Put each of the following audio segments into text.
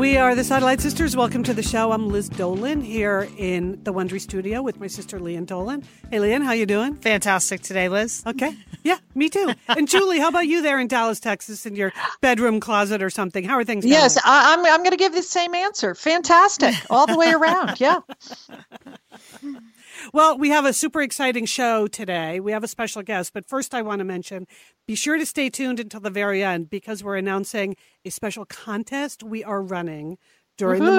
We are the Satellite Sisters. Welcome to the show. I'm Liz Dolan here in the Wondery studio with my sister Leanne Dolan. Hey, Leanne, how you doing? Fantastic today, Liz. Okay. Yeah, me too. And Julie, how about you there in Dallas, Texas, in your bedroom closet or something? How are things going? Yes, I'm going to give the same answer. Fantastic. All the way around. Yeah. Well, we have a super exciting show today. We have a special guest, but first I want to mention, be sure to stay tuned until the very end because we're announcing a special contest we are running during the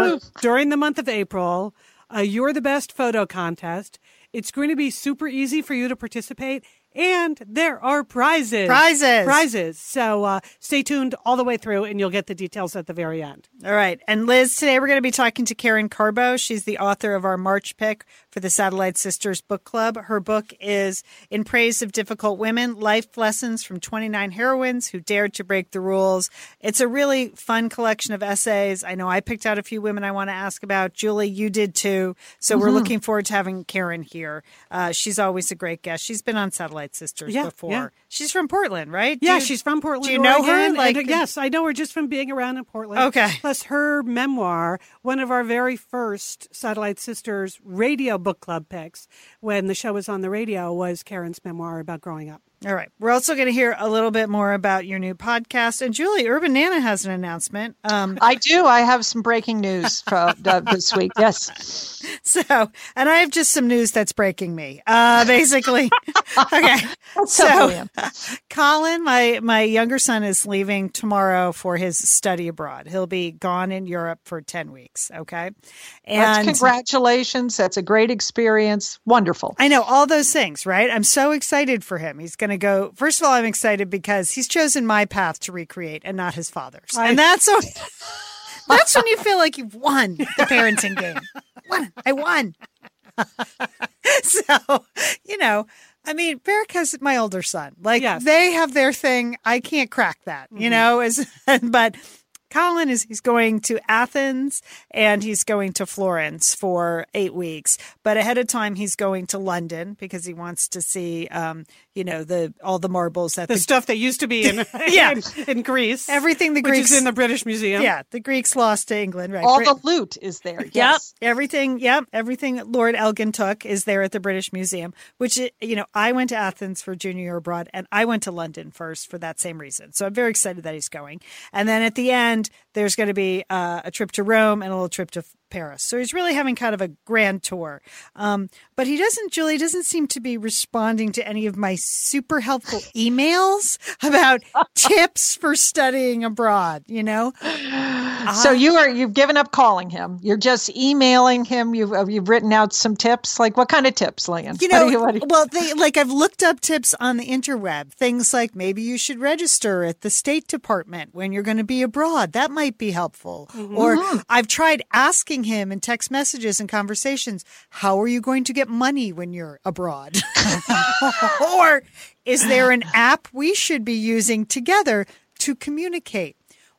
month of April. You're the Best Photo Contest. It's going to be super easy for you to participate, and there are prizes. Prizes. So stay tuned all the way through, and you'll get the details at the very end. All right. And Liz, today we're going to be talking to Karen Karbo. She's the author of our March pick for the Satellite Sisters Book Club. Her book is In Praise of Difficult Women, Life Lessons from 29 Heroines Who Dared to Break the Rules. It's a really fun collection of essays. I know I picked out a few women I want to ask about. Julie, you did too. So we're looking forward to having Karen here. She's always a great guest. She's been on Satellite Sisters before. Yeah. She's from Portland, right? Yeah, she's from Portland. Do you know her? Yes, I know her just from being around in Portland. Okay. Plus her memoir, one of our very first Satellite Sisters radio book club picks when the show was on the radio was Karen's memoir about growing up. All right. We're also going to hear a little bit more about your new podcast. And Julie, Urban Nana has an announcement. I do. I have some breaking news for, this week. Yes. So, and I have just some news that's breaking me, basically. Okay. So, Colin, my younger son, is leaving tomorrow for his study abroad. He'll be gone in Europe for 10 weeks. Okay. And congratulations. That's a great experience. Wonderful. I know all those things, right? I'm so excited for him. He's going to go. First of all, I'm excited because he's chosen my path to recreate and not his father's. And that's when you feel like you've won the parenting game. I won. So, you know, I mean, Beric has my older son. Like, they have their thing. I can't crack that, you know, but Colin he's going to Athens and he's going to Florence for 8 weeks. But ahead of time, he's going to London because he wants to see, you know, all the marbles. The stuff that used to be in Greece. Everything the Greeks. Which is in the British Museum. Yeah. The Greeks lost to England. Right. All the loot is there. Yes. Yep. Everything. Yep. Everything Lord Elgin took is there at the British Museum, which, you know, I went to Athens for junior year abroad and I went to London first for that same reason. So I'm very excited that he's going. And then at the end, there's going to be a trip to Rome and a little trip to Paris. So he's really having kind of a grand tour. But Julie doesn't seem to be responding to any of my super helpful emails about tips for studying abroad, you know? So you've given up calling him. You're just emailing him. You've written out some tips. Like what kind of tips, Leanne? You know, I've looked up tips on the interweb. Things like maybe you should register at the State Department when you're going to be abroad. That might be helpful. Mm-hmm. Or I've tried asking him in text messages and conversations, how are you going to get money when you're abroad? Or is there an app we should be using together to communicate?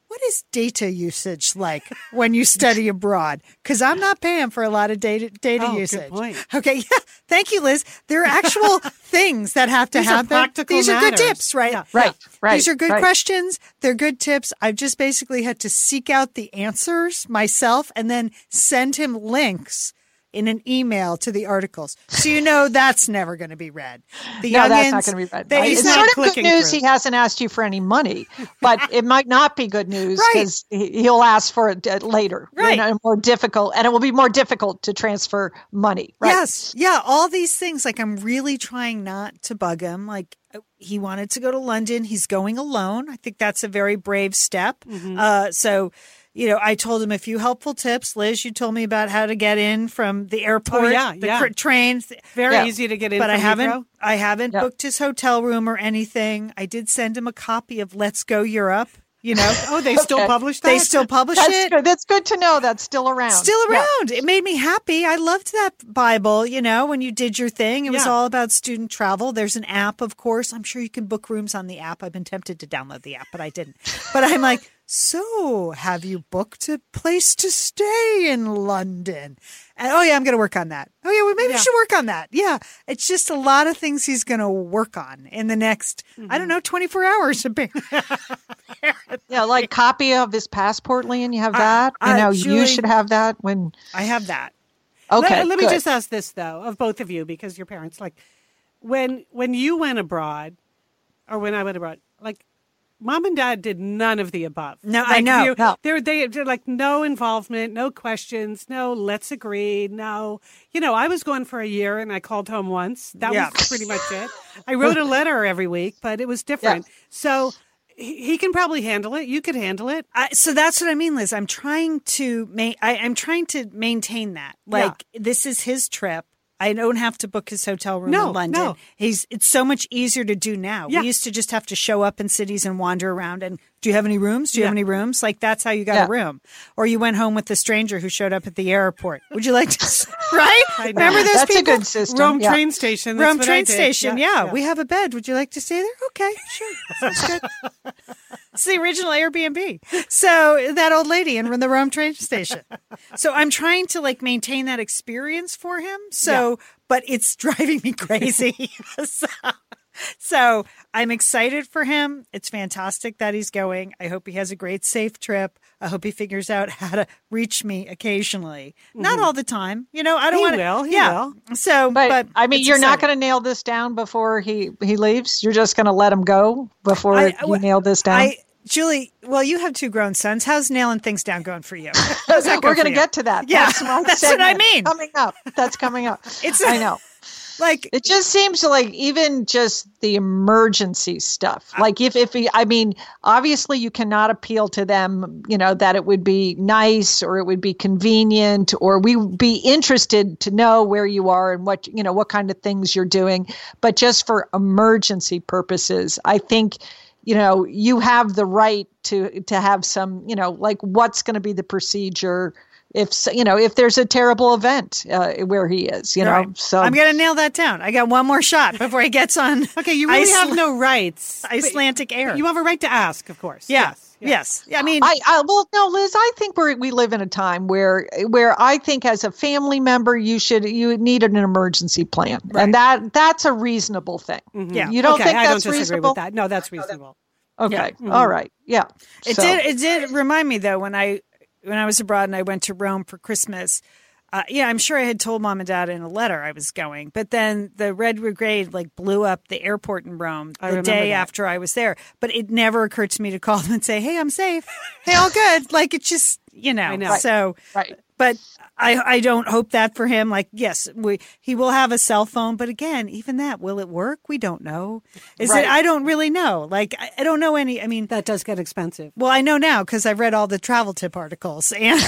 What is data usage like when you study abroad? Because I'm not paying for a lot of data usage. Good point. Okay. Yeah. Thank you, Liz. There are actual things that have to happen. These are good tips, right? Yeah. Right. Yeah. Right. These are good questions. They're good tips. I've just basically had to seek out the answers myself and then send him links in an email to the articles. So you know that's never going to be read. That's not going to be read. It's sort of good news he hasn't asked you for any money, but it might not be good news because he'll ask for it later. Right. You know, and it will be more difficult to transfer money. Right? Yes. Yeah, all these things. Like I'm really trying not to bug him. Like he wanted to go to London. He's going alone. I think that's a very brave step. Mm-hmm. So you know, I told him a few helpful tips. Liz, you told me about how to get in from the airport, trains. Very easy to get in. But I haven't booked his hotel room or anything. I did send him a copy of Let's Go Europe. You know, they still publish that? They still publish it. Good. That's good to know. That's still around. Yeah. It made me happy. I loved that Bible, you know, when you did your thing. It was all about student travel. There's an app, of course. I'm sure you can book rooms on the app. I've been tempted to download the app, but I didn't. But I'm like, so have you booked a place to stay in London? And, I'm going to work on that. Oh, yeah, well, maybe we should work on that. Yeah. It's just a lot of things he's going to work on in the next, 24 hours. Yeah, like copy of his passport, Leanne, you have that? I know Julie, you should have that when... I have that. Okay, Let me just ask this, though, of both of you, because your parents, like, when you went abroad, or when I went abroad, like, Mom and Dad did none of the above. No, like, I know. They're like, no involvement, no questions, no let's agree, no. You know, I was gone for a year and I called home once. That was pretty much it. I wrote a letter every week, but it was different. Yeah. So he can probably handle it. You could handle it. So that's what I mean, Liz. I'm trying to maintain that. Like, this is his trip. I don't have to book his hotel room in London. No. It's so much easier to do now. Yeah. We used to just have to show up in cities and wander around and, do you have any rooms? Do you have any rooms? Like, that's how you got a room. Or you went home with a stranger who showed up at the airport. Would you like to, right? Remember those that's people? That's a good system. Rome train station. That's Rome train station, yeah. We have a bed. Would you like to stay there? Okay, sure. Sounds good. It's the original Airbnb. So that old lady in the Rome train station. So I'm trying to, like, maintain that experience for him. So, but it's driving me crazy. So I'm excited for him. It's fantastic that he's going. I hope he has a great, safe trip. I hope he figures out how to reach me occasionally. Mm-hmm. Not all the time. You know, I don't want to. He will. So, but I mean, you're not going to nail this down before he leaves. You're just going to let him go before you nail this down. Julie, well, you have two grown sons. How's nailing things down going for you? We're going to get to that. Yeah. That's what I mean. That's coming up. I know. Like, it just seems like even just the emergency stuff, like if obviously you cannot appeal to them, you know, that it would be nice or it would be convenient or we would be interested to know where you are and what, you know, what kind of things you're doing. But just for emergency purposes, I think, you know, you have the right to have some, you know, like what's going to be the procedure if there's a terrible event where he is, you know, so I'm going to nail that down. I got one more shot before he gets on. Okay. You really have no rights. Icelandic Air. You have a right to ask, of course. Yeah. Yes. I mean, no, Liz, I think we live in a time where I think as a family member, you need an emergency plan. Right. And that's a reasonable thing. Mm-hmm. Yeah. You don't think that's reasonable? I don't disagree with that. No, that's reasonable. Okay. Yeah. Mm-hmm. All right. Yeah. It did remind me though, when I was abroad and I went to Rome for Christmas, I'm sure I had told Mom and Dad in a letter I was going. But then the red brigade blew up the airport in Rome the day after I was there. But it never occurred to me to call them and say, "Hey, I'm safe. Hey, all good." Like it's just, you know. I know. So, right. But I don't hope that for him. Like, yes, he will have a cell phone. But again, even that, will it work? We don't know. I don't really know. Like, I don't know any. I mean, that does get expensive. Well, I know now because I've read all the travel tip articles and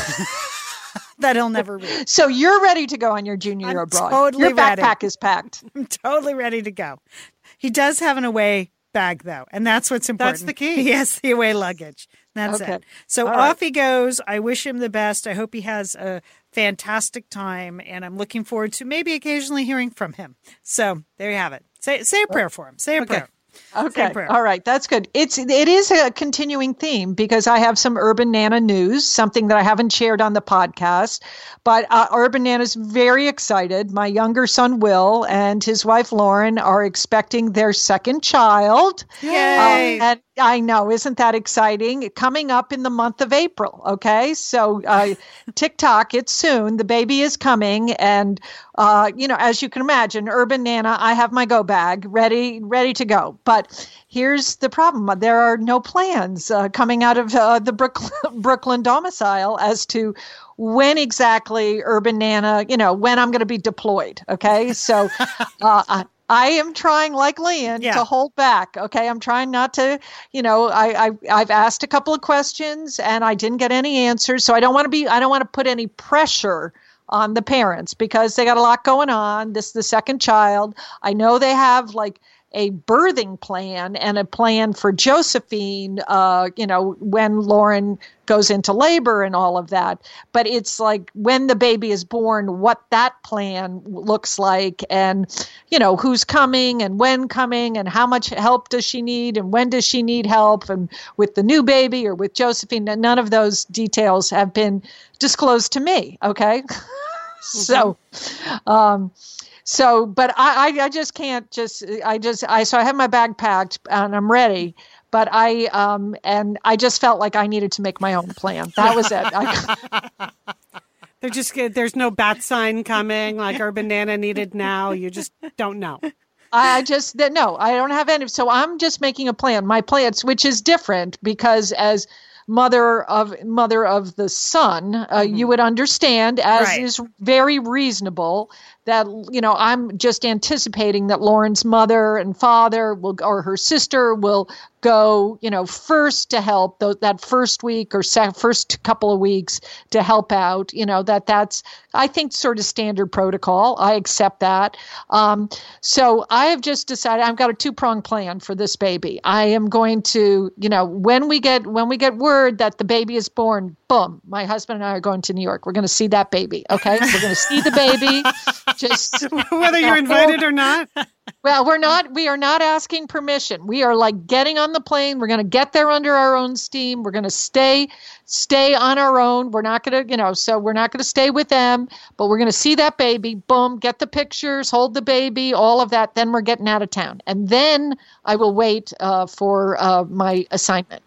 that he'll never read. So you're ready to go on your junior year abroad. Totally your backpack is packed. I'm totally ready to go. He does have an away bag, though. And that's what's important. That's the key. He has the away luggage. That's okay. It. So off he goes. I wish him the best. I hope he has a fantastic time. And I'm looking forward to maybe occasionally hearing from him. So there you have it. Say a prayer for him. Say a prayer. Okay. All right. That's good. It is a continuing theme because I have some Urban Nana news, something that I haven't shared on the podcast, but Urban Nana's very excited. My younger son, Will, and his wife, Lauren, are expecting their second child. Yay! And I know. Isn't that exciting? Coming up in the month of April. Okay. So TikTok, it's soon. The baby is coming. And, you know, as you can imagine, Urban Nana, I have my go bag ready to go. But here's the problem. There are no plans coming out of the Brooklyn domicile as to when exactly Urban Nana, you know, when I'm going to be deployed. Okay. So I am trying, like Leanne, to hold back. Okay, I'm trying not to, you know, I've asked a couple of questions and I didn't get any answers. So I don't want to put any pressure on the parents because they got a lot going on. This is the second child. I know they have like a birthing plan and a plan for Josephine, you know, when Lauren goes into labor and all of that. But it's like when the baby is born, what that plan looks like and, you know, who's coming and when coming and how much help does she need and when does she need help and with the new baby or with Josephine. None of those details have been disclosed to me. Okay. So, but I just can't just, I have my bag packed and I'm ready. But I and I just felt like I needed to make my own plan. That was it. They're just there's no bat sign coming like Urban Nana needed now. You just don't know. I don't have any. So I'm just making a plan. My plans, which is different because as mother of the son, mm-hmm. you would understand, as right. is very reasonable, that I'm just anticipating that Lauren's mother and father will, or her sister will go, first to help that first week or first couple of weeks to help out. That's I think sort of standard protocol. I accept that. So I have just decided I've got a 2-pronged plan for this baby. I am going to, when we get word that the baby is born, boom, my husband and I are going to New York. We're going to see that baby. Okay, we're going to see the baby. Just whether you're invited or not. Well, we are not asking permission. We are like getting on the plane. We're going to get there under our own steam. We're going to stay on our own. We're not going to, so we're not going to stay with them, but we're going to see that baby, boom, get the pictures, hold the baby, all of that. Then we're getting out of town. And then I will wait for my assignment.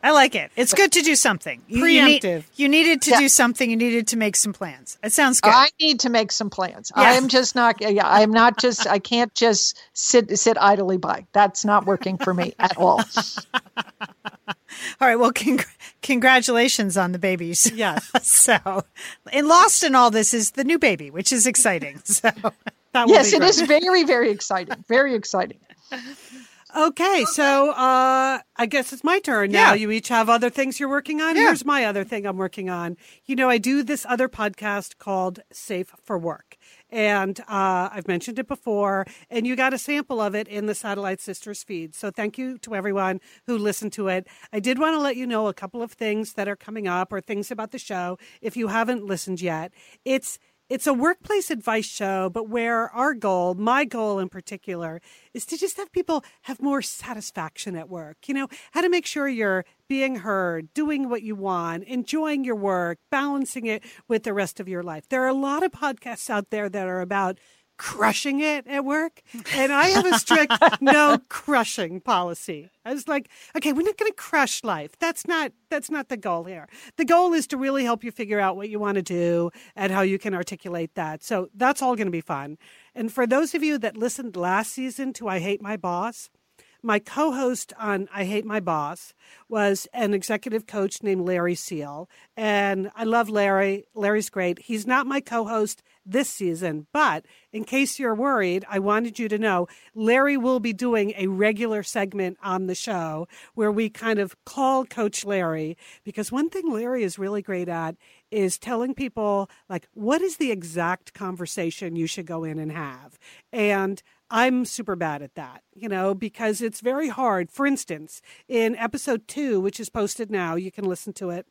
I like it. It's good to do something. Preemptive. You needed to do something. You needed to make some plans. It sounds good. I need to make some plans. Yes. I can't just sit idly by. That's not working for me at all. All right. Well, congratulations on the babies. Yes. So, and lost in all this is the new baby, which is exciting. So yes, it is very, very exciting. Very exciting. Okay, so I guess it's my turn now. You each have other things you're working on. Yeah. Here's my other thing I'm working on. I do this other podcast called Safe for Work, and I've mentioned it before, and you got a sample of it in the Satellite Sisters feed. So thank you to everyone who listened to it. I did want to let you know a couple of things that are coming up or things about the show if you haven't listened yet. It's a workplace advice show, but where my goal in particular, is to just have people have more satisfaction at work. How to make sure you're being heard, doing what you want, enjoying your work, balancing it with the rest of your life. There are a lot of podcasts out there that are about crushing it at work. And I have a strict no crushing policy. I was like, okay, we're not going to crush life. That's not the goal here. The goal is to really help you figure out what you want to do and how you can articulate that. So that's all going to be fun. And for those of you that listened last season to I Hate My Boss, my co-host on I Hate My Boss was an executive coach named Larry Seal. And I love Larry. Larry's great. He's not my co-host this season, but in case you're worried, I wanted you to know Larry will be doing a regular segment on the show where we kind of call Coach Larry, because one thing Larry is really great at is telling people, like, what is the exact conversation you should go in and have? And I'm super bad at that, because it's very hard. For instance, in episode 2, which is posted now, you can listen to it,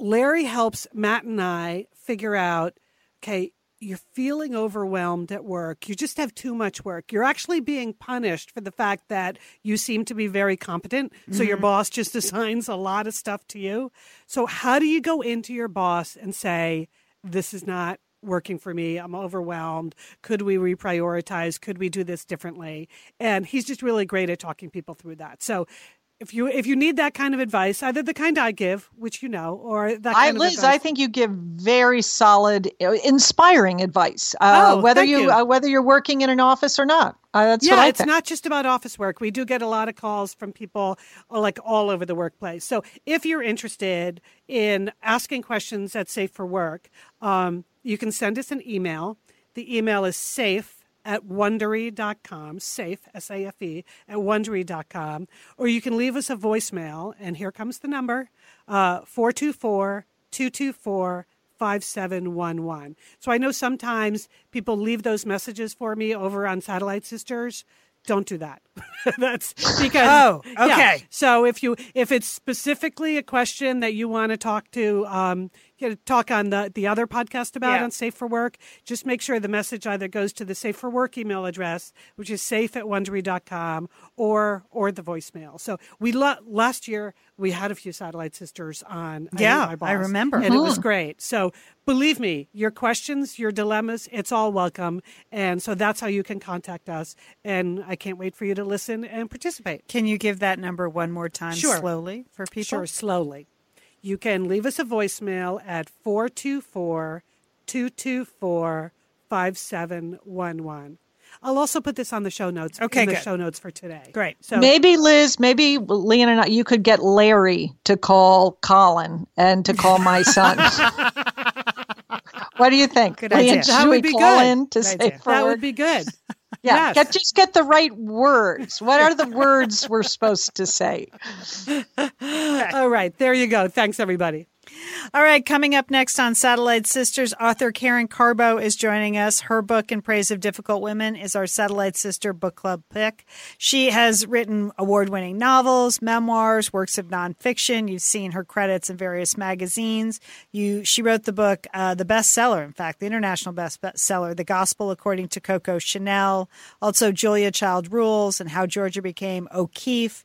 Larry helps Matt and I figure out, okay, you're feeling overwhelmed at work. You just have too much work. You're actually being punished for the fact that you seem to be very competent. Mm-hmm. So your boss just assigns a lot of stuff to you. So how do you go into your boss and say, this is not working for me? I'm overwhelmed. Could we reprioritize? Could we do this differently? And he's just really great at talking people through that. So if you need that kind of advice, either the kind I give, which or that kind of advice. Liz, I think you give very solid, inspiring advice, whether you're working in an office or not. It's not just about office work. We do get a lot of calls from people like all over the workplace. So if you're interested in asking questions at Safe for Work, you can send us an email. The email is safe@wondery.com, safe, SAFE, at wondery.com. Or you can leave us a voicemail, and here comes the number, 424-224-5711. So I know sometimes people leave those messages for me over on Satellite Sisters. Don't do that. That's because So if it's specifically a question that you want to talk to talk on the other podcast about on Safe for Work, just make sure the message either goes to the Safe for Work email address, which is safe@wondery.com, or the voicemail. So we last year we had a few Satellite Sisters on. Yeah, My Boss, I remember. And it was great. So believe me, your questions, your dilemmas, it's all welcome. And so that's how you can contact us. And I can't wait for you to listen and participate. Can you give that number one more time slowly for people? Sure, slowly. You can leave us a voicemail at 424-224-5711. I'll also put this on the show notes. Okay, the show notes for today. Great. So maybe Liz, maybe Leanne and I, you could get Larry to call Colin and to call my son. What do you think? Good idea. Should we call in to say forward? That would be good. Yeah, yes. Just get the right words. What are the words we're supposed to say? All right, there you go. Thanks, everybody. All right, coming up next on Satellite Sisters, author Karen Karbo is joining us. Her book, In Praise of Difficult Women, is our Satellite Sister book club pick. She has written award-winning novels, memoirs, works of nonfiction. You've seen her credits in various magazines. She wrote the book, the bestseller, in fact, the international bestseller, The Gospel According to Coco Chanel, also Julia Child Rules and How Georgia Became O'Keeffe.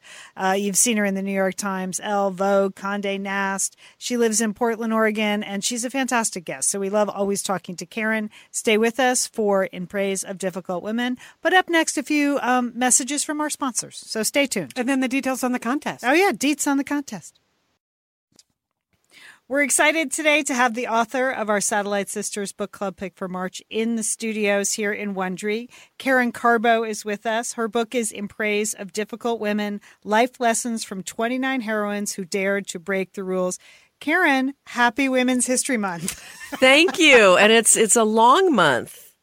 You've seen her in the New York Times, Elle, Vogue, Condé Nast. She lives in Portland, Oregon, and she's a fantastic guest. So we love always talking to Karen. Stay with us for In Praise of Difficult Women. But up next, a few messages from our sponsors. So stay tuned. And then the details on the contest. Oh, yeah, deets on the contest. We're excited today to have the author of our Satellite Sisters book club pick for March in the studios here in Wondery. Karen Karbo is with us. Her book is In Praise of Difficult Women, Life Lessons from 29 Heroines Who Dared to Break the Rules. Karen, happy Women's History Month. Thank you. And it's a long month.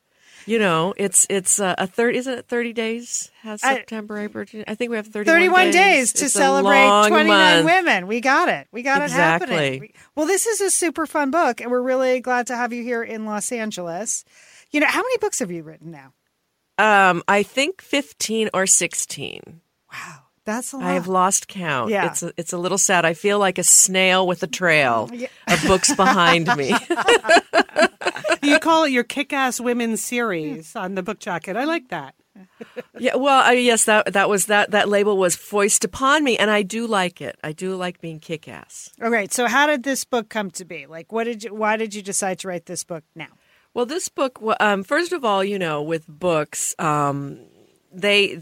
You know, it's a 30, isn't it 30 days? Has September, April, I think we have 31 days to celebrate 29 women. We got it. We got it happening. Well, this is a super fun book, and we're really glad to have you here in Los Angeles. You know, how many books have you written now? I think 15 or 16. Wow. That's a lot. I have lost count. Yeah. It's a little sad. I feel like a snail with a trail of books behind me. You call it your kick-ass women's series on the book jacket. I like that. Yeah, well, yes, that was that label was foisted upon me, and I do like it. I do like being kick-ass. All right. So how did this book come to be? Like, why did you decide to write this book now? Well, this book, first of all, you know, with books, they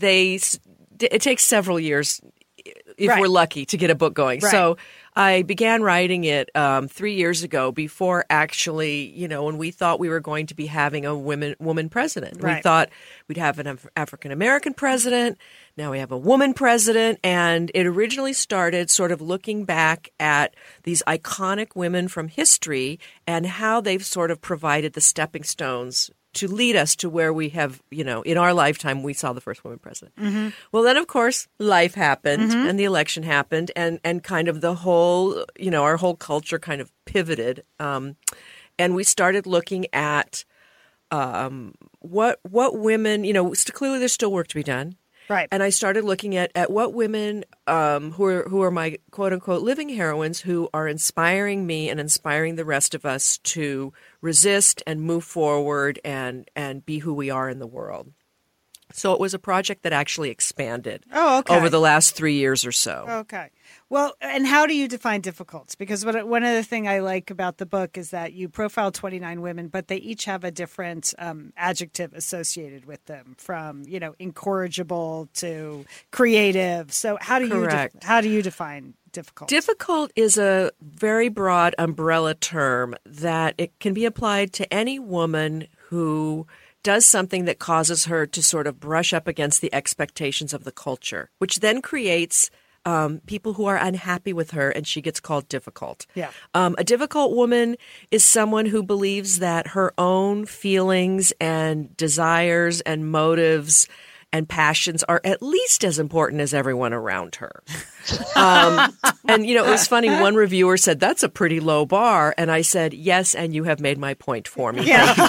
it takes several years, if we're lucky, to get a book going. Right. So I began writing it 3 years ago before actually, you know, when we thought we were going to be having a woman president. Right. We thought we'd have an African-American president. Now we have a woman president. And it originally started sort of looking back at these iconic women from history and how they've sort of provided the stepping stones to lead us to where we have, you know, in our lifetime, we saw the first woman president. Mm-hmm. Well, then, of course, life happened and the election happened and kind of the whole, you know, our whole culture kind of pivoted. And we started looking at what women, you know, clearly there's still work to be done. Right. And I started looking at what women who are my quote-unquote living heroines who are inspiring me and inspiring the rest of us to resist and move forward and be who we are in the world. So it was a project that actually expanded over the last 3 years or so. Okay. Well, and how do you define difficult? Because one other thing I like about the book is that you profile 29 women, but they each have a different adjective associated with them, from, you know, incorrigible to creative. So how do you define difficult? Difficult is a very broad umbrella term that it can be applied to any woman who does something that causes her to sort of brush up against the expectations of the culture, which then creates people who are unhappy with her, and she gets called difficult. Yeah. A difficult woman is someone who believes that her own feelings and desires and motives and passions are at least as important as everyone around her. And, you know, it was funny. One reviewer said, that's a pretty low bar. And I said, yes, and you have made my point for me. Yeah. Thank you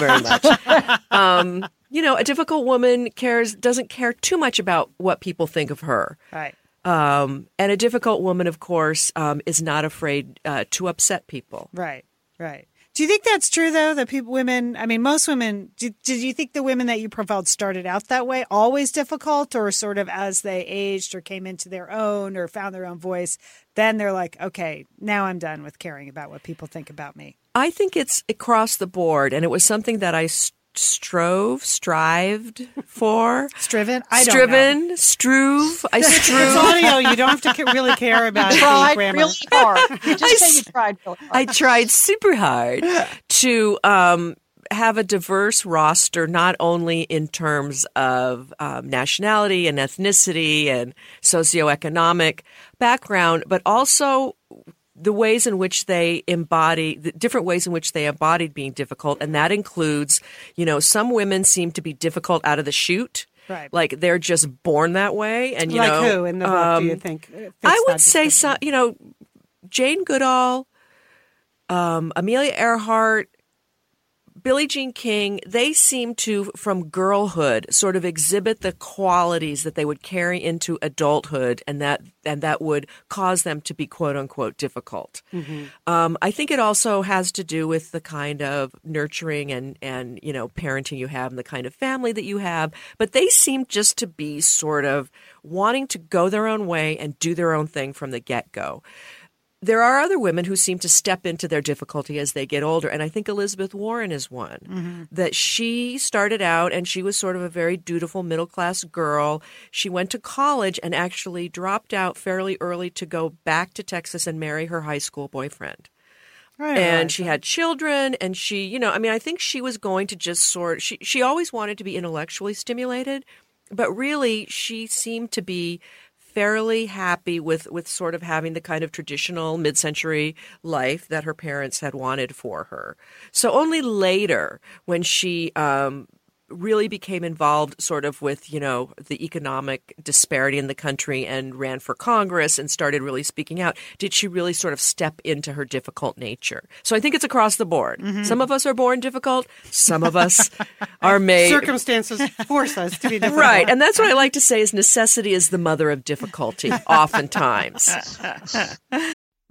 very much. You know, a difficult woman doesn't care too much about what people think of her. Right. And a difficult woman, of course, is not afraid to upset people. Right. Right. Do you think that's true, though, that women, I mean, most women, did you think the women that you profiled started out that way, always difficult, or sort of as they aged or came into their own or found their own voice, then they're like, okay, now I'm done with caring about what people think about me? I think it's across the board, and it was something that I strived for. Striven? I don't know. I struve. It's audio. You don't have to really care about the grammar. Really hard. You just say you tried really hard. I tried super hard to have a diverse roster, not only in terms of nationality and ethnicity and socioeconomic background, but also the ways in which they embody, the different ways in which they embodied being difficult. And that includes, you know, some women seem to be difficult out of the chute. Right. Like they're just born that way. And, you like know, who in the book do you think? I would say, some, you know, Jane Goodall, Amelia Earhart, Billie Jean King, they seem to, from girlhood, sort of exhibit the qualities that they would carry into adulthood, and that would cause them to be "quote unquote" difficult. Mm-hmm. I think it also has to do with the kind of nurturing and you know parenting you have, and the kind of family that you have. But they seem just to be sort of wanting to go their own way and do their own thing from the get-go. There are other women who seem to step into their difficulty as they get older. And I think Elizabeth Warren is one, mm-hmm. that she started out and she was sort of a very dutiful middle-class girl. She went to college and actually dropped out fairly early to go back to Texas and marry her high school boyfriend. Right, and she had children, and she, you know, I mean, I think she was going to just sort – she always wanted to be intellectually stimulated, but really she seemed to be – fairly happy with sort of having the kind of traditional mid-century life that her parents had wanted for her. So only later when she really became involved sort of with, you know, the economic disparity in the country and ran for Congress and started really speaking out, did she really sort of step into her difficult nature. So I think it's across the board. Mm-hmm. Some of us are born difficult. Some of us are made. Circumstances force us to be difficult. Right. And that's what I like to say is necessity is the mother of difficulty, oftentimes.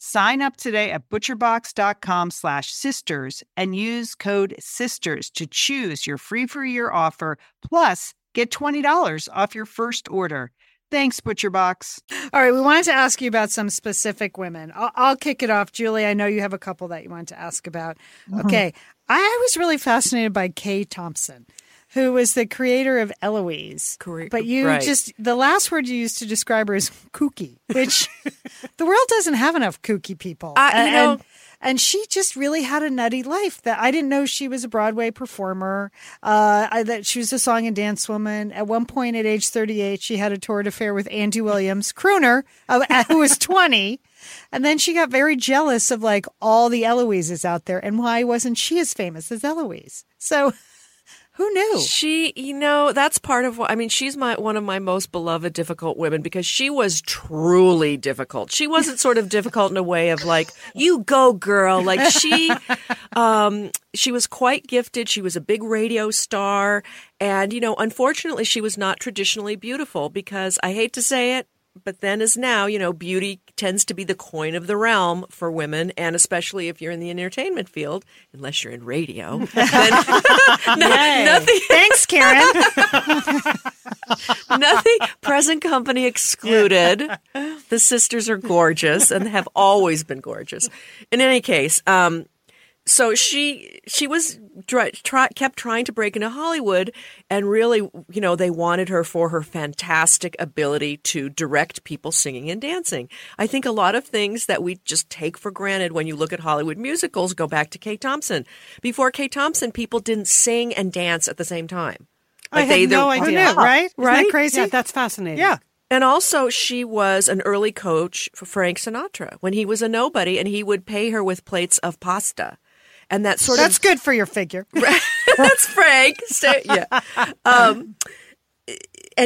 Sign up today at butcherbox.com/sisters and use code SISTERS to choose your free for a year offer, plus get $20 off your first order. Thanks, ButcherBox. All right, we wanted to ask you about some specific women. I'll kick it off. Julie, I know you have a couple that you wanted to ask about. Mm-hmm. Okay, I was really fascinated by Kay Thompson, who was the creator of Eloise. Correct. But you the last word you used to describe her is kooky, which the world doesn't have enough kooky people. And she just really had a nutty life that I didn't know she was a Broadway performer, that she was a song and dance woman. At one point at age 38, she had a torrid affair with Andy Williams, crooner, who was 20. And then she got very jealous of like all the Eloises out there. And why wasn't she as famous as Eloise? So... Who knew? She, that's part of what, she's one of my most beloved difficult women because she was truly difficult. She wasn't sort of difficult in a way of like, you go girl. Like she was quite gifted. She was a big radio star. And, unfortunately she was not traditionally beautiful because I hate to say it, but then as now, beauty tends to be the coin of the realm for women. And especially if you're in the entertainment field, unless you're in radio. Nothing. Thanks, Karen. Nothing. Present company excluded. The sisters are gorgeous and have always been gorgeous. In any case, so she was kept trying to break into Hollywood, and really, they wanted her for her fantastic ability to direct people singing and dancing. I think a lot of things that we just take for granted when you look at Hollywood musicals go back to Kay Thompson. Before Kay Thompson, people didn't sing and dance at the same time. Like I had no idea, right? Isn't that crazy? Yeah, that's fascinating. Yeah. And also, she was an early coach for Frank Sinatra when he was a nobody, and he would pay her with plates of pasta. And that that's good for your figure. That's Frank. And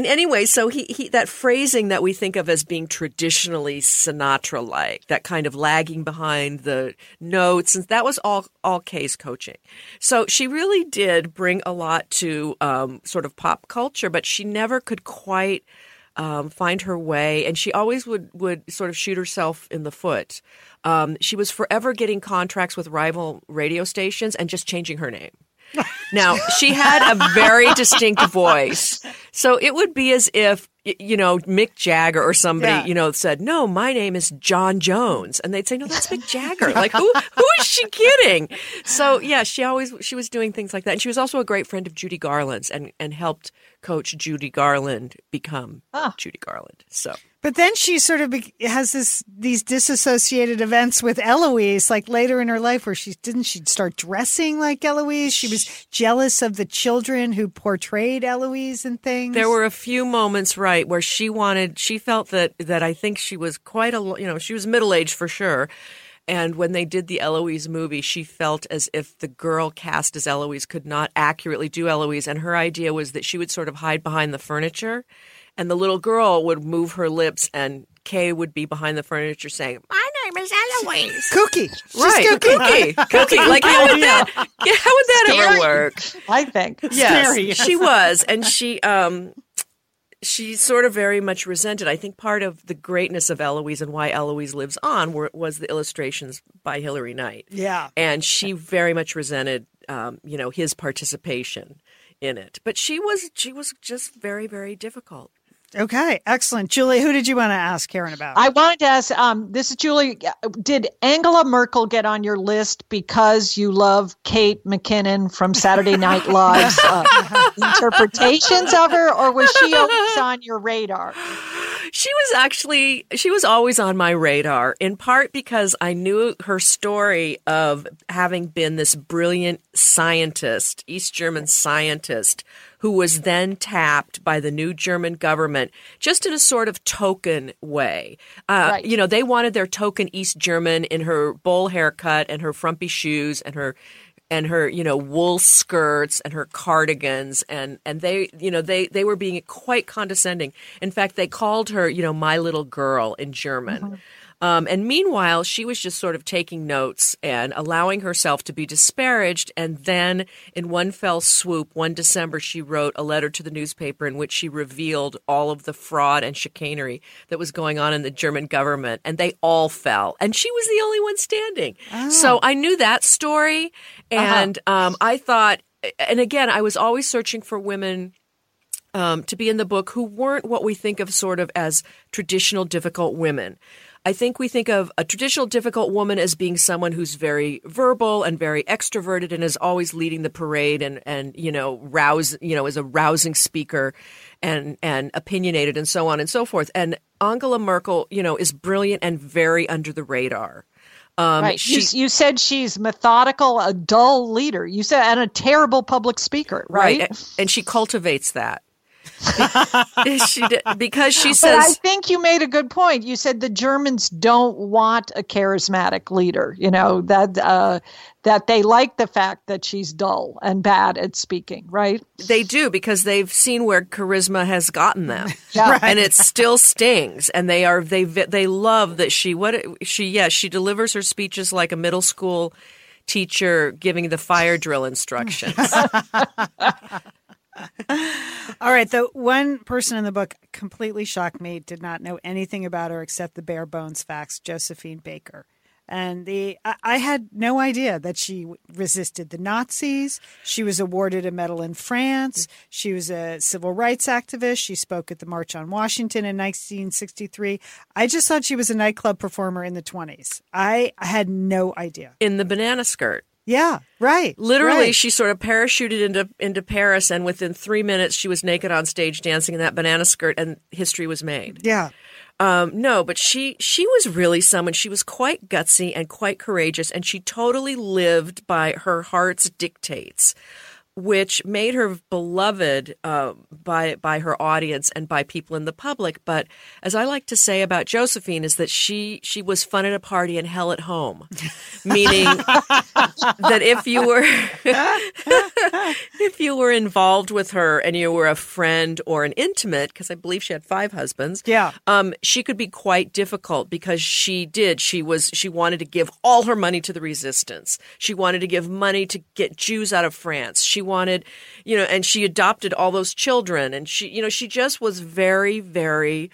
anyway, so he that phrasing that we think of as being traditionally Sinatra-like, that kind of lagging behind the notes, and that was all Kay's coaching. So she really did bring a lot to sort of pop culture, but she never could quite find her way, and she always would sort of shoot herself in the foot. She was forever getting contracts with rival radio stations and just changing her name. Now, she had a very distinct voice. So it would be as if, Mick Jagger or somebody, said, no, my name is John Jones. And they'd say, no, that's Mick Jagger. Like, who is she kidding? So, she was doing things like that. And she was also a great friend of Judy Garland's and helped coach Judy Garland become Judy Garland. So. But then she sort of has these disassociated events with Eloise, like later in her life, where she start dressing like Eloise. She was jealous of the children who portrayed Eloise and things. There were a few moments, where she felt that I think she was quite she was middle-aged for sure. And when they did the Eloise movie, she felt as if the girl cast as Eloise could not accurately do Eloise. And her idea was that she would sort of hide behind the furniture, and the little girl would move her lips, and Kay would be behind the furniture saying, my name is always. Kooky. Right. Kooky. Kooky. Like, how would that ever work? I think. Yes. Scary. She was. And she sort of very much resented. I think part of the greatness of Eloise and why Eloise lives on was the illustrations by Hilary Knight. Yeah. And she very much resented, his participation in it. But she was just very, very difficult. Okay, excellent. Julie, who did you want to ask Karen about? I wanted to ask, this is Julie, did Angela Merkel get on your list because you love Kate McKinnon from Saturday Night Live's interpretations of her, or was she always on your radar? She was always on my radar, in part because I knew her story of having been this brilliant scientist, East German scientist, who was then tapped by the new German government just in a sort of token way. Right. You know, they wanted their token East German in her bowl haircut and her frumpy shoes and her wool skirts and her cardigans, and they were being quite condescending. In fact, they called her, my little girl in German. Mm-hmm. And meanwhile, she was just sort of taking notes and allowing herself to be disparaged. And then in one fell swoop, one December, she wrote a letter to the newspaper in which she revealed all of the fraud and chicanery that was going on in the German government. And they all fell. And she was the only one standing. Oh. So I knew that story. And I thought, and again, I was always searching for women to be in the book who weren't what we think of sort of as traditional difficult women. I think we think of a traditional difficult woman as being someone who's very verbal and very extroverted and is always leading the parade and is a rousing speaker and opinionated and so on and so forth. And Angela Merkel, is brilliant and very under the radar. Right. You said she's methodical, a dull leader. You said, and a terrible public speaker, right? And she cultivates that. Because she says, but I think you made a good point. You said the Germans don't want a charismatic leader, that they like the fact that she's dull and bad at speaking, right? They do, because they've seen where charisma has gotten them. Yeah. Right. And it still stings, and they love that she delivers her speeches like a middle school teacher giving the fire drill instructions. All right. The one person in the book completely shocked me, did not know anything about her except the bare bones facts, Josephine Baker. And I had no idea that she resisted the Nazis. She was awarded a medal in France. She was a civil rights activist. She spoke at the March on Washington in 1963. I just thought she was a nightclub performer in the 20s. I had no idea. In the banana skirt. Yeah, right. Literally, right. She sort of parachuted into Paris, and within 3 minutes, she was naked on stage dancing in that banana skirt, and history was made. Yeah. No, but she was really someone. She was quite gutsy and quite courageous, and she totally lived by her heart's dictates, which made her beloved by her audience and by people in the public. But as I like to say about Josephine is that she was fun at a party and hell at home, meaning that if you were involved with her and you were a friend or an intimate, because I believe she had 5 husbands, she could be quite difficult because she wanted to give all her money to the resistance. She wanted to give money to get Jews out of France. She wanted, and she adopted all those children, and she just was very, very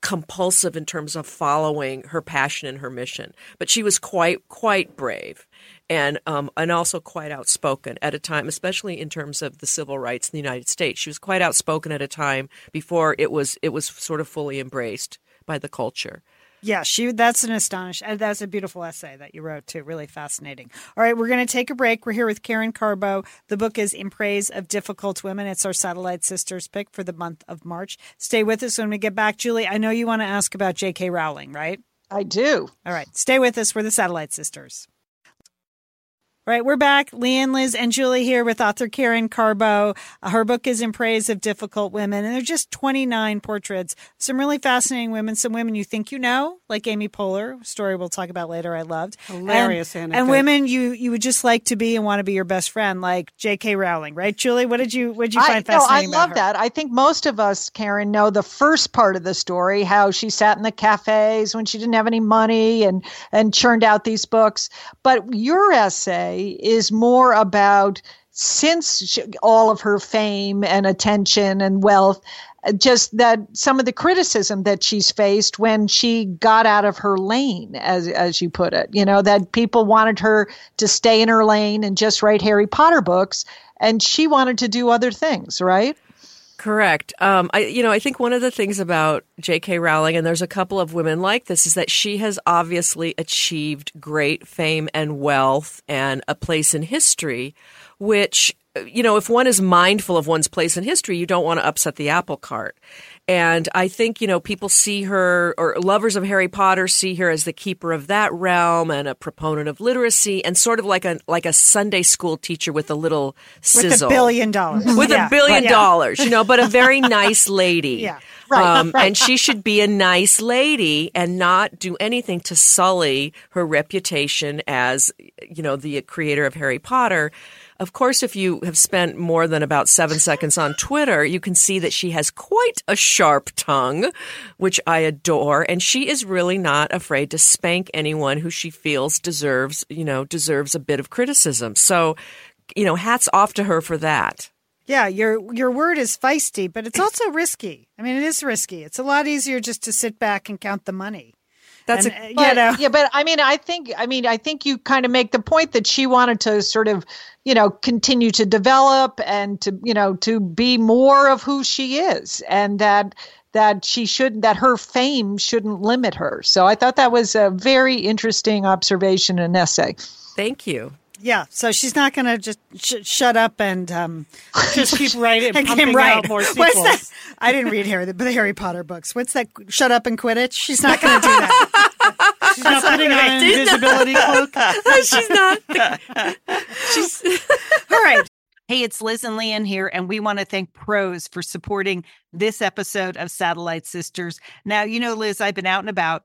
compulsive in terms of following her passion and her mission. But she was quite, quite brave, and also quite outspoken at a time, especially in terms of the civil rights in the United States. She was quite outspoken at a time before it was sort of fully embraced by the culture. Yeah, that's a beautiful essay that you wrote too. Really fascinating. All right, we're going to take a break. We're here with Karen Karbo. The book is In Praise of Difficult Women. It's our Satellite Sisters pick for the month of March. Stay with us when we get back. Julie, I know you want to ask about J.K. Rowling, right? I do. All right, stay with us. We're the Satellite Sisters. All right, we're back. Leanne, Liz, and Julie here with author Karen Karbo. Her book is In Praise of Difficult Women, and they're just 29 portraits. Some really fascinating women, some women you think you know, like Amy Poehler, a story we'll talk about later I loved. Hilarious anecdote. And women you would just like to be and want to be your best friend, like J.K. Rowling, right, Julie? What did you find fascinating about her? I love that. I think most of us, Karen, know the first part of the story, how she sat in the cafes when she didn't have any money and churned out these books. But your essay is more about, since all of her fame and attention and wealth, just that some of the criticism that she's faced when she got out of her lane, as you put it, you know, that people wanted her to stay in her lane and just write Harry Potter books, and she wanted to do other things, right? Correct. I think one of the things about J.K. Rowling, and there's a couple of women like this, is that she has obviously achieved great fame and wealth and a place in history, which, you know, if one is mindful of one's place in history, you don't want to upset the apple cart. And I think, you know, people see her, or lovers of Harry Potter see her as the keeper of that realm and a proponent of literacy and sort of like a Sunday school teacher with a little sizzle. With $1 billion. With $1 billion, you know, but a very nice lady. Yeah. Right, right. And she should be a nice lady and not do anything to sully her reputation as, you know, the creator of Harry Potter. Of course, if you have spent more than about 7 seconds on Twitter, you can see that she has quite a sharp tongue, which I adore. And she is really not afraid to spank anyone who she feels deserves a bit of criticism. So, you know, hats off to her for that. Yeah, your word is feisty, but it's also risky. I mean, it is risky. It's a lot easier just to sit back and count the money. I think you kind of make the point that she wanted to sort of, you know, continue to develop and to, you know, to be more of who she is, and that her fame shouldn't limit her. So I thought that was a very interesting observation and essay. Thank you. Yeah, so she's not going to just shut up and just keep writing and pumping out more sequels. I didn't read the Harry Potter books. What's that? Shut up and Quidditch? She's not going to do that. She's not putting on an invisibility cloak. She's not. All right. Hey, it's Liz and Leanne here, and we want to thank Prose for supporting this episode of Satellite Sisters. Now, you know, Liz, I've been out and about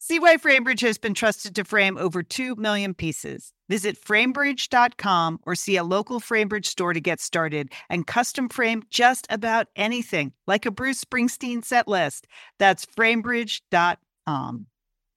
See why Framebridge has been trusted to frame over 2 million pieces. Visit framebridge.com or see a local Framebridge store to get started and custom frame just about anything, like a Bruce Springsteen set list. That's framebridge.com.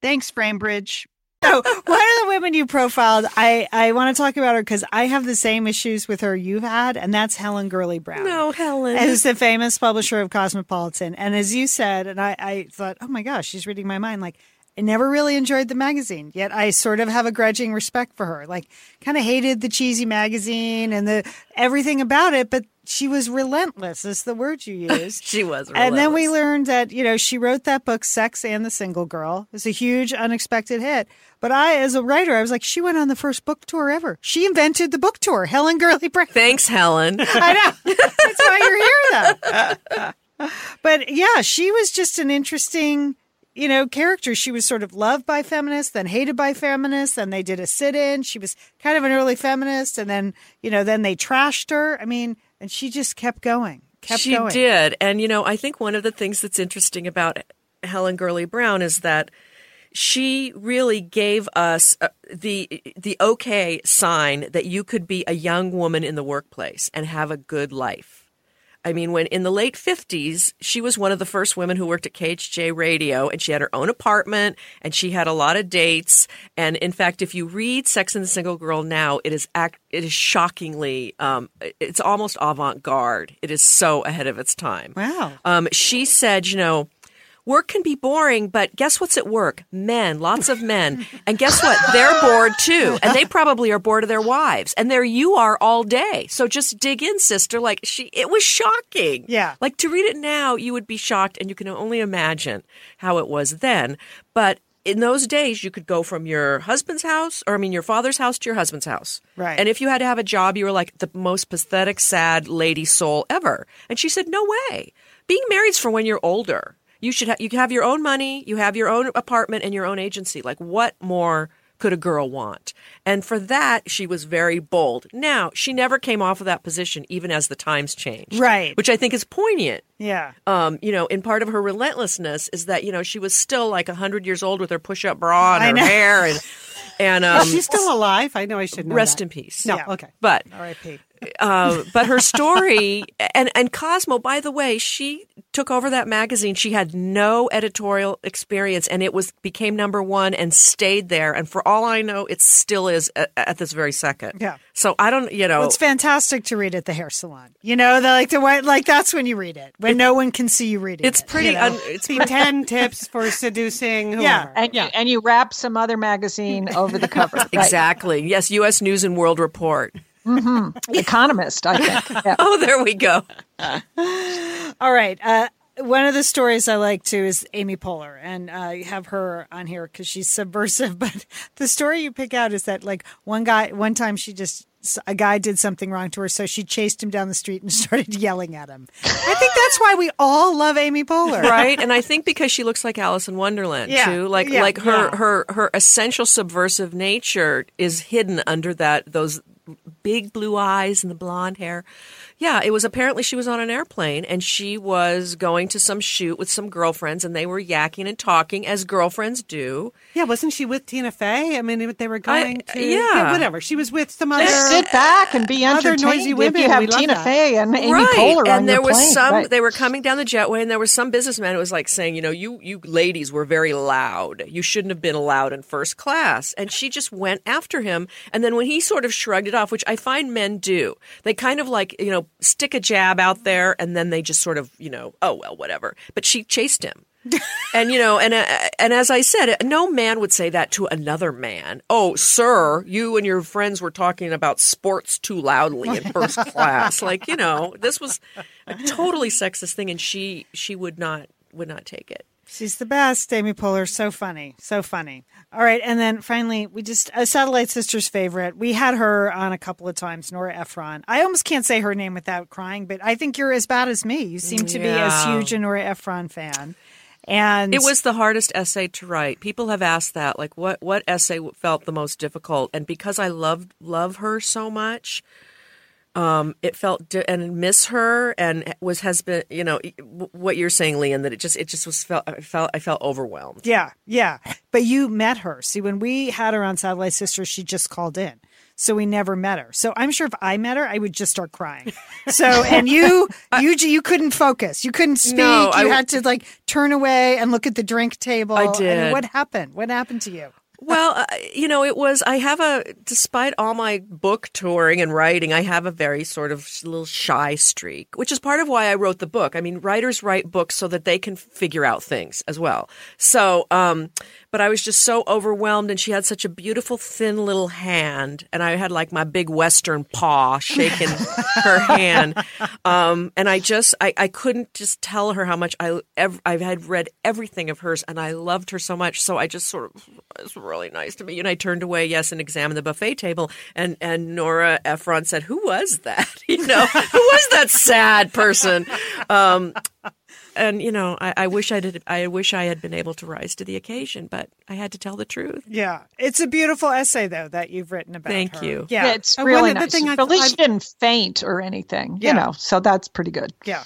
Thanks, Framebridge. So one of the women you profiled, I want to talk about her because I have the same issues with her you've had, and that's Helen Gurley Brown. No, Helen. Who's the famous publisher of Cosmopolitan. And as you said, and I thought, oh my gosh, she's reading my mind, like, I never really enjoyed the magazine, yet I sort of have a grudging respect for her. Like, kind of hated the cheesy magazine and the everything about it, but she was relentless is the word you used. She was relentless. And then we learned that, you know, she wrote that book, Sex and the Single Girl. It was a huge, unexpected hit. But I, as a writer, I was like, she went on the first book tour ever. She invented the book tour, Helen Gurley Brown. Thanks, Helen. I know. That's why you're here, though. But, yeah, she was just an interesting... you know, character. She was sort of loved by feminists, then hated by feminists, then they did a sit-in. She was kind of an early feminist, and then, you know, then they trashed her. I mean, and she just kept going. She did. And, you know, I think one of the things that's interesting about Helen Gurley Brown is that she really gave us the okay sign that you could be a young woman in the workplace and have a good life. I mean, when in the late 50s, she was one of the first women who worked at KHJ Radio, and she had her own apartment, and she had a lot of dates. And in fact, if you read Sex and the Single Girl now, it is shockingly, it's almost avant-garde. It is so ahead of its time. Wow. She said, you know, work can be boring, but guess what's at work? Men, lots of men. And guess what? They're bored, too. And they probably are bored of their wives. And there you are all day. So just dig in, sister. Like, it was shocking. Yeah. Like, to read it now, you would be shocked, and you can only imagine how it was then. But in those days, you could go from your husband's house, or I mean your father's house, to your husband's house. Right. And if you had to have a job, you were like the most pathetic, sad lady soul ever. And she said, no way. Being married's for when you're older. You have your own money, you have your own apartment and your own agency. Like, what more could a girl want? And for that, she was very bold. Now, she never came off of that position, even as the times changed. Right. Which I think is poignant. Yeah. You know, and part of her relentlessness is that, you know, she was still like 100 years old with her push-up bra and her hair. And she's still alive. I know I should know Rest that. In peace. No, yeah. Okay. But R.I.P. But her story and Cosmo, by the way, she took over that magazine. She had no editorial experience, and it became number one and stayed there. And for all I know, it still is at this very second. Yeah. So I don't, you know, well, it's fantastic to read at the hair salon. You know, that's when you read it when no one can see you reading. It's pretty. You know? It's the 10 tips for seducing whoever. Yeah, and you wrap some other magazine over the cover. Right? Exactly. Yes, U.S. News and World Report. Mm-hmm. Economist, I think. Yeah. Oh, there we go. All right. One of the stories I like, too, is Amy Poehler. And I have her on here because she's subversive. But the story you pick out is that, like, one time she just a guy did something wrong to her, so she chased him down the street and started yelling at him. I think that's why we all love Amy Poehler. Right? And I think because she looks like Alice in Wonderland, too. Her essential subversive nature is hidden under those big blue eyes and the blonde hair. Yeah, it was apparently she was on an airplane and she was going to some shoot with some girlfriends and they were yakking and talking as girlfriends do. Yeah, wasn't she with Tina Fey? I mean, they were going whatever. She was with some other. Sit back and be entertained. Other noisy women. If you have Tina Fey and Amy Poehler on your plane. Right, and they were coming down the jetway and there was some businessman who was like saying, you know, you ladies were very loud. You shouldn't have been allowed in first class. And she just went after him. And then when he sort of shrugged it off, which I find men do, they kind of like, you know, stick a jab out there and then they just sort of, you know, oh, well, whatever. But she chased him. And, you know, and as I said, no man would say that to another man. Oh, sir, you and your friends were talking about sports too loudly in first class. Like, you know, this was a totally sexist thing. And she would not take it. She's the best, Amy Poehler. So funny. So funny. All right. And then finally, we just – Satellite Sisters' favorite. We had her on a couple of times, Nora Ephron. I almost can't say her name without crying, but I think you're as bad as me. You seem to be as huge a Nora Ephron fan. And it was the hardest essay to write. People have asked that, like what essay felt the most difficult? And because I love her so much – it felt and miss her and has been, you know, what you're saying, Leanne, that it just was I felt overwhelmed. Yeah. But you met her. See, when we had her on Satellite Sisters, she just called in. So we never met her. So I'm sure if I met her, I would just start crying. So, and you couldn't focus. You couldn't speak. No, you had to like turn away and look at the drink table. I did. And what happened? What happened to you? Well, you know, despite all my book touring and writing, I have a very sort of little shy streak, which is part of why I wrote the book. I mean, writers write books so that they can figure out things as well. So, but I was just so overwhelmed, and she had such a beautiful, thin little hand, and I had like my big Western paw shaking her hand. And I couldn't just tell her how much I had read everything of hers, and I loved her so much. So I just sort of, it's really nice to me. And I turned away, and examined the buffet table. And Nora Ephron said, "Who was that? You know, who was that sad person?" And you know, I wish I did. I wish I had been able to rise to the occasion, but I had to tell the truth. Yeah, it's a beautiful essay though that you've written about. Thank you. Yeah, it's really nice. At least she didn't faint or anything. Yeah. You know, so that's pretty good. Yeah.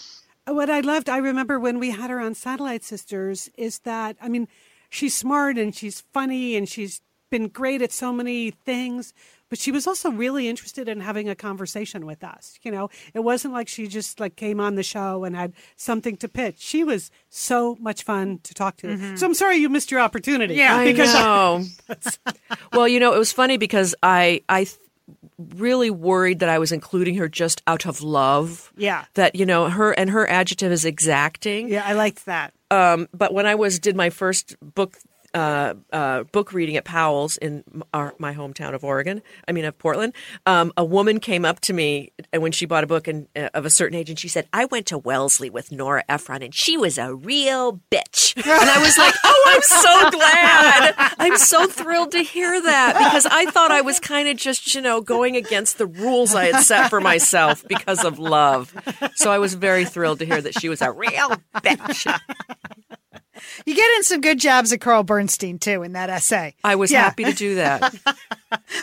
What I loved, I remember when we had her on Satellite Sisters, is that she's smart and she's funny and she's been great at so many things, but she was also really interested in having a conversation with us. You know, it wasn't like she just like came on the show and had something to pitch. She was so much fun to talk to. Mm-hmm. So I'm sorry you missed your opportunity. Yeah, I know. Well, you know, it was funny because I really worried that I was including her just out of love. Yeah. That, you know, her adjective is exacting. Yeah, I liked that. But when I did my first book reading at Powell's in my hometown of Oregon, of Portland, a woman came up to me and when she bought a book of a certain age and she said, "I went to Wellesley with Nora Ephron and she was a real bitch." And I was like, oh, I'm so glad. I'm so thrilled to hear that because I thought I was kind of just, you know, going against the rules I had set for myself because of love. So I was very thrilled to hear that she was a real bitch. You get in some good jabs at Carl Bernstein, too, in that essay. I was happy to do that.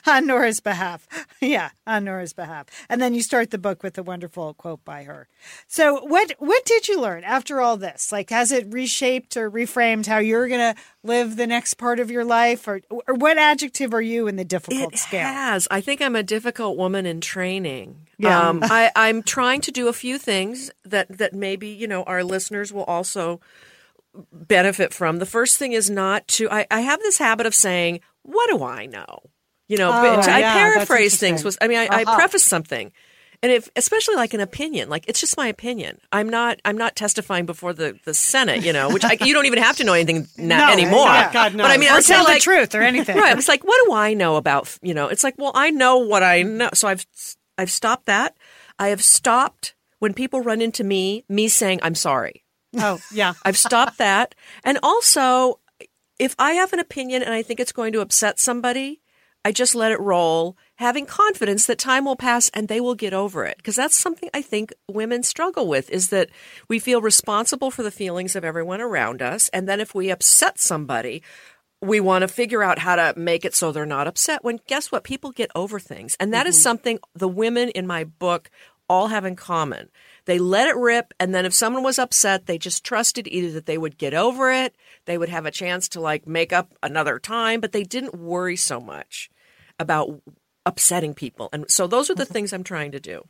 On Nora's behalf. Yeah, on Nora's behalf. And then you start the book with a wonderful quote by her. So what did you learn after all this? Like, has it reshaped or reframed how you're going to live the next part of your life? Or what adjective are you in the difficult scale? It has. I think I'm a difficult woman in training. Yeah. I'm trying to do a few things that maybe, you know, our listeners will also benefit from. The first thing is not to, I have this habit of saying, "What do I know?" You know, I paraphrase things. I preface something. And especially like an opinion, like it's just my opinion. I'm not testifying before the Senate, you know, which you don't even have to know anything anymore. God, no. But I mean, or tell the truth or anything. Right. It's like, what do I know about, you know, it's like, well, I know what I know. So I've stopped that. I have stopped when people run into me saying, "I'm sorry." Oh, yeah. I've stopped that. And also, if I have an opinion and I think it's going to upset somebody, I just let it roll, having confidence that time will pass and they will get over it. Because that's something I think women struggle with, is that we feel responsible for the feelings of everyone around us. And then if we upset somebody, we want to figure out how to make it so they're not upset. When guess what? People get over things. And that is something the women in my book all have in common. They let it rip, and then if someone was upset, they just trusted either that they would get over it, they would have a chance to like make up another time, but they didn't worry so much about upsetting people. And so those are the things I'm trying to do.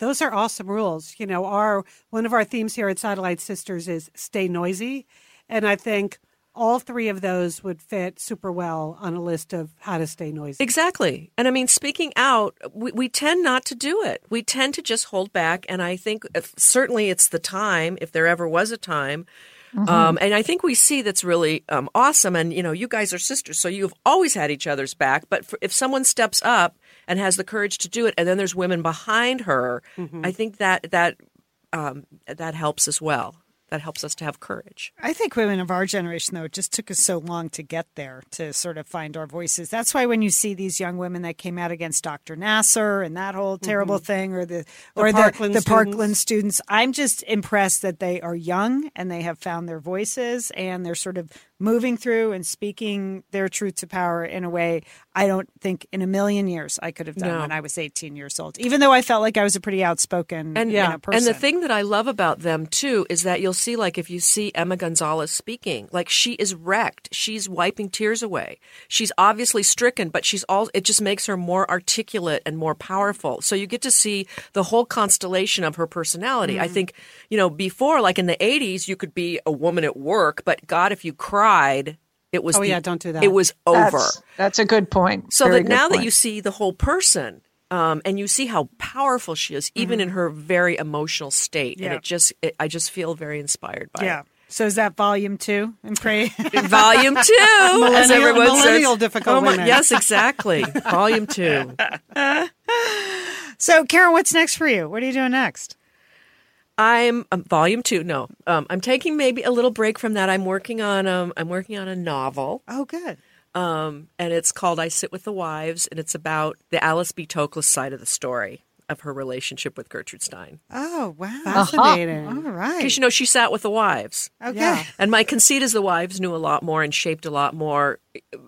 Those are awesome rules. You know, one of our themes here at Satellite Sisters is stay noisy, and I think all three of those would fit super well on a list of how to stay noisy. Exactly. And I mean, speaking out, we tend not to do it. We tend to just hold back. And I think certainly it's the time, if there ever was a time. And I think we see that's really awesome. And, you know, you guys are sisters, so you've always had each other's back. But if someone steps up and has the courage to do it, and then there's women behind her, I think that helps as well. That helps us to have courage. I think women of our generation, though, it just took us so long to get there, to sort of find our voices. That's why when you see these young women that came out against Dr. Nasser and that whole terrible thing, or the Parkland students, I'm just impressed that they are young and they have found their voices and they're sort of moving through and speaking their truth to power in a way I don't think in a million years I could have done when I was 18 years old, even though I felt like I was a pretty outspoken person. And the thing that I love about them, too, is that you'll see, like, if you see Emma Gonzalez speaking, like, she is wrecked. She's wiping tears away. She's obviously stricken, but it just makes her more articulate and more powerful. So you get to see the whole constellation of her personality. I think, you know, before, like in the 80s, you could be a woman at work, but God, if you cried, it was don't do that. It was over. That's a good point. So that now that you see the whole person, and you see how powerful she is, even in her very emotional state, and I just feel very inspired by it. So is that volume 2? And pray volume 2, as everyone millennial says, difficult women. Yes, exactly. volume 2. So, Karen, what's next for you? What are you doing next? I'm volume 2. No, I'm taking maybe a little break from that. I'm working on a novel. Oh, good. And it's called I Sit with the Wives, and it's about the Alice B. Toklas side of the story of her relationship with Gertrude Stein. Oh, wow. Fascinating. Uh-huh. All right. Because, you know, she sat with the wives. Okay. Yeah. And my conceit is the wives knew a lot more and shaped a lot more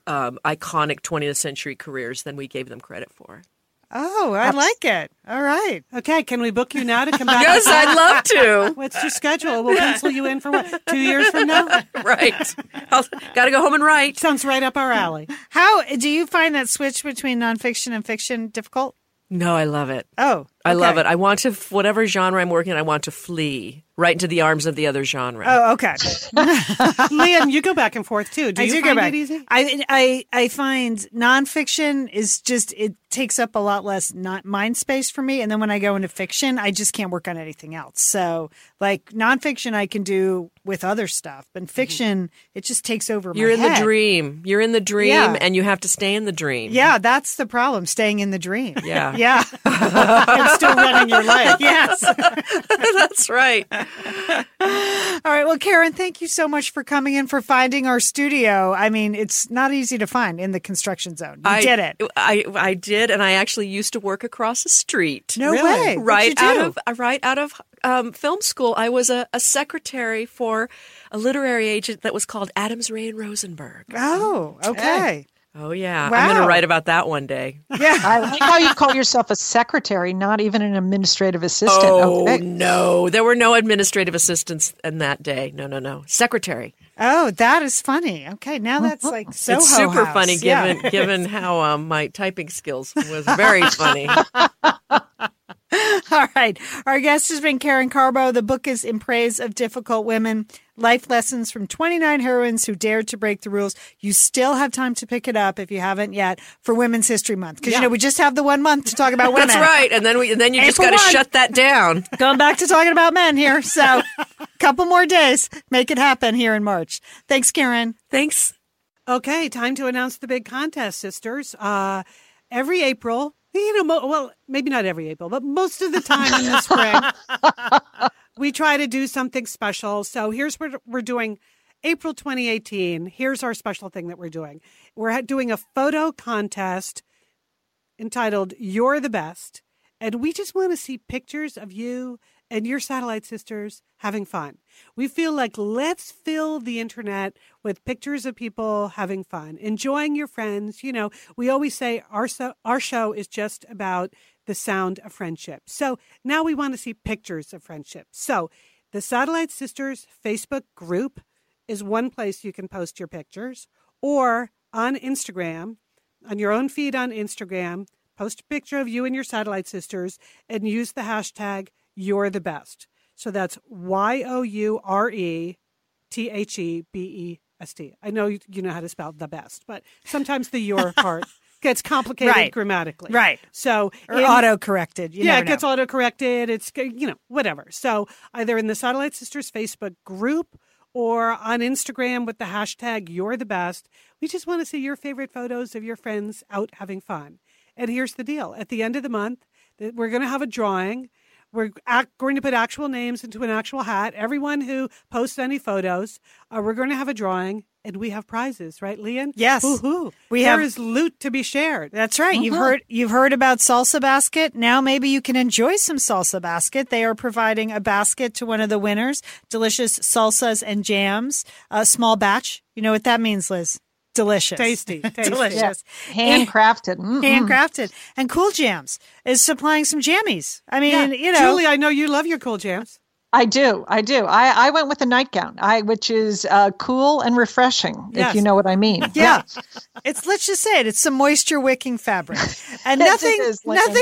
iconic 20th century careers than we gave them credit for. Oh, I like it. All right. Okay. Can we book you now to come back? Yes, I'd love to. What's your schedule? We'll pencil you in for 2 years from now? Right. Got to go home and write. Sounds right up our alley. How do you find that switch between nonfiction and fiction difficult? No, I love it. Oh, okay. I love it. I want to, whatever genre I'm working in, I want to flee right into the arms of the other genre. Oh, okay. Leanne, you go back and forth too. Do you find it easy? I find nonfiction is just, it takes up a lot less mind space for me. And then when I go into fiction, I just can't work on anything else. So like nonfiction, I can do with other stuff. But fiction, it just takes over my head. You're in the dream and you have to stay in the dream. Yeah, that's the problem, staying in the dream. Yeah. Yeah. And still running your life. Yes. That's right. All right. Well, Karen, thank you so much for coming in, for finding our studio. I mean, it's not easy to find in the construction zone. You did it. I did. And I actually used to work across the street. No really? Way. Right out of film school, I was a secretary for a literary agent that was called Adams, Ray, and Rosenberg. Oh, okay. Oh, yeah. Wow. I'm going to write about that one day. Yeah. I like how you call yourself a secretary, not even an administrative assistant. Oh, okay. No. There were no administrative assistants in that day. No. Secretary. Oh, that is funny. Okay, now that's like Soho House. It's super funny given how my typing skills was very funny. All right. Our guest has been Karen Karbo. The book is In Praise of Difficult Women, Life Lessons from 29 Heroines Who Dared to Break the Rules. You still have time to pick it up if you haven't yet for Women's History Month. Because, you know, we just have the 1 month to talk about women. That's right. And then you just got to shut that down. Going back to talking about men here. So a couple more days. Make it happen here in March. Thanks, Karen. Thanks. Okay. Time to announce the big contest, sisters. Every April... You know, well, maybe not every April, but most of the time in the spring, we try to do something special. So here's what we're doing. April 2018, here's our special thing that we're doing. We're doing a photo contest entitled You're the Best. And we just want to see pictures of you and your Satellite Sisters having fun. We feel like let's fill the internet with pictures of people having fun, enjoying your friends. You know, we always say our show is just about the sound of friendship. So now we want to see pictures of friendship. So the Satellite Sisters Facebook group is one place you can post your pictures, or on Instagram, on your own feed on Instagram, post a picture of you and your Satellite Sisters and use the hashtag You're the Best. So that's YOURETHEBEST. I know you know how to spell the best, but sometimes the your part gets complicated grammatically. Right. So or auto-corrected. It gets auto-corrected. It's, you know, whatever. So either in the Satellite Sisters Facebook group or on Instagram with the hashtag You're the Best, we just want to see your favorite photos of your friends out having fun. And here's the deal. At the end of the month, we're going to have a drawing. We're going to put actual names into an actual hat. Everyone who posts any photos, we're going to have a drawing, and we have prizes, right, Leanne? Yes. Woohoo. There is loot to be shared. That's right. Uh-huh. You've heard about Salsa Basket. Now maybe you can enjoy some Salsa Basket. They are providing a basket to one of the winners, delicious salsas and jams, a small batch. You know what that means, Liz? Delicious. Tasty. Delicious. Yeah. Handcrafted. Mm-mm. Handcrafted. And Cool Jams is supplying some jammies. I mean, you know. Julie, I know you love your Cool Jams. I do. I went with a nightgown, which is cool and refreshing, if you know what I mean. Yeah. Let's just say it. It's some moisture wicking fabric. And nothing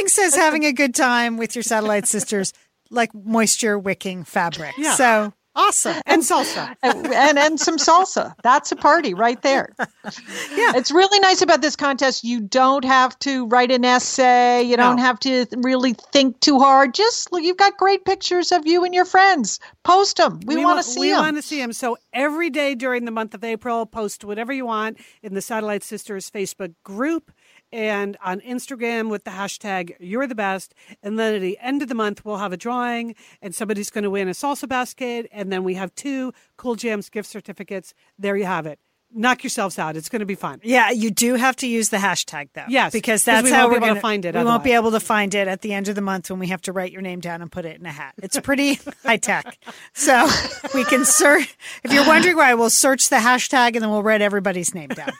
says having a good time with your Satellite Sisters like moisture wicking fabric. Yeah. So. Awesome. And salsa. and some salsa. That's a party right there. Yeah. It's really nice about this contest. You don't have to write an essay. You don't have to really think too hard. Just look, you've got great pictures of you and your friends. Post them. We want to see them. We want to see them. So every day during the month of April, post whatever you want in the Satellite Sisters Facebook group and on Instagram with the hashtag You're the Best. And then at the end of the month, we'll have a drawing and somebody's going to win a salsa basket. And then we have 2 Cool Jams gift certificates. There you have it. Knock yourselves out. It's going to be fun. Yeah, you do have to use the hashtag, though. Yes. Because that's how we're going to find it. We won't be able to find it at the end of the month when we have to write your name down and put it in a hat. It's pretty high tech. So we can search. If you're wondering why, we'll search the hashtag and then we'll write everybody's name down.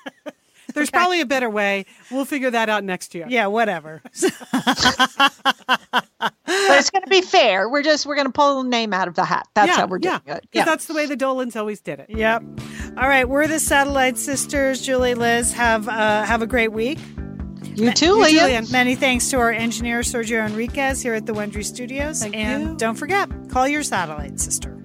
There's probably a better way. We'll figure that out next year. Yeah, whatever. But it's going to be fair. We're going to pull the name out of the hat. That's how we're doing it. Yeah, that's the way the Dolans always did it. Yep. All right, we're the Satellite Sisters. Julie, Liz, have a great week. You too, Leanne. Many thanks to our engineer Sergio Enriquez here at the Wondery Studios. Thank you. Don't forget, call your Satellite Sister.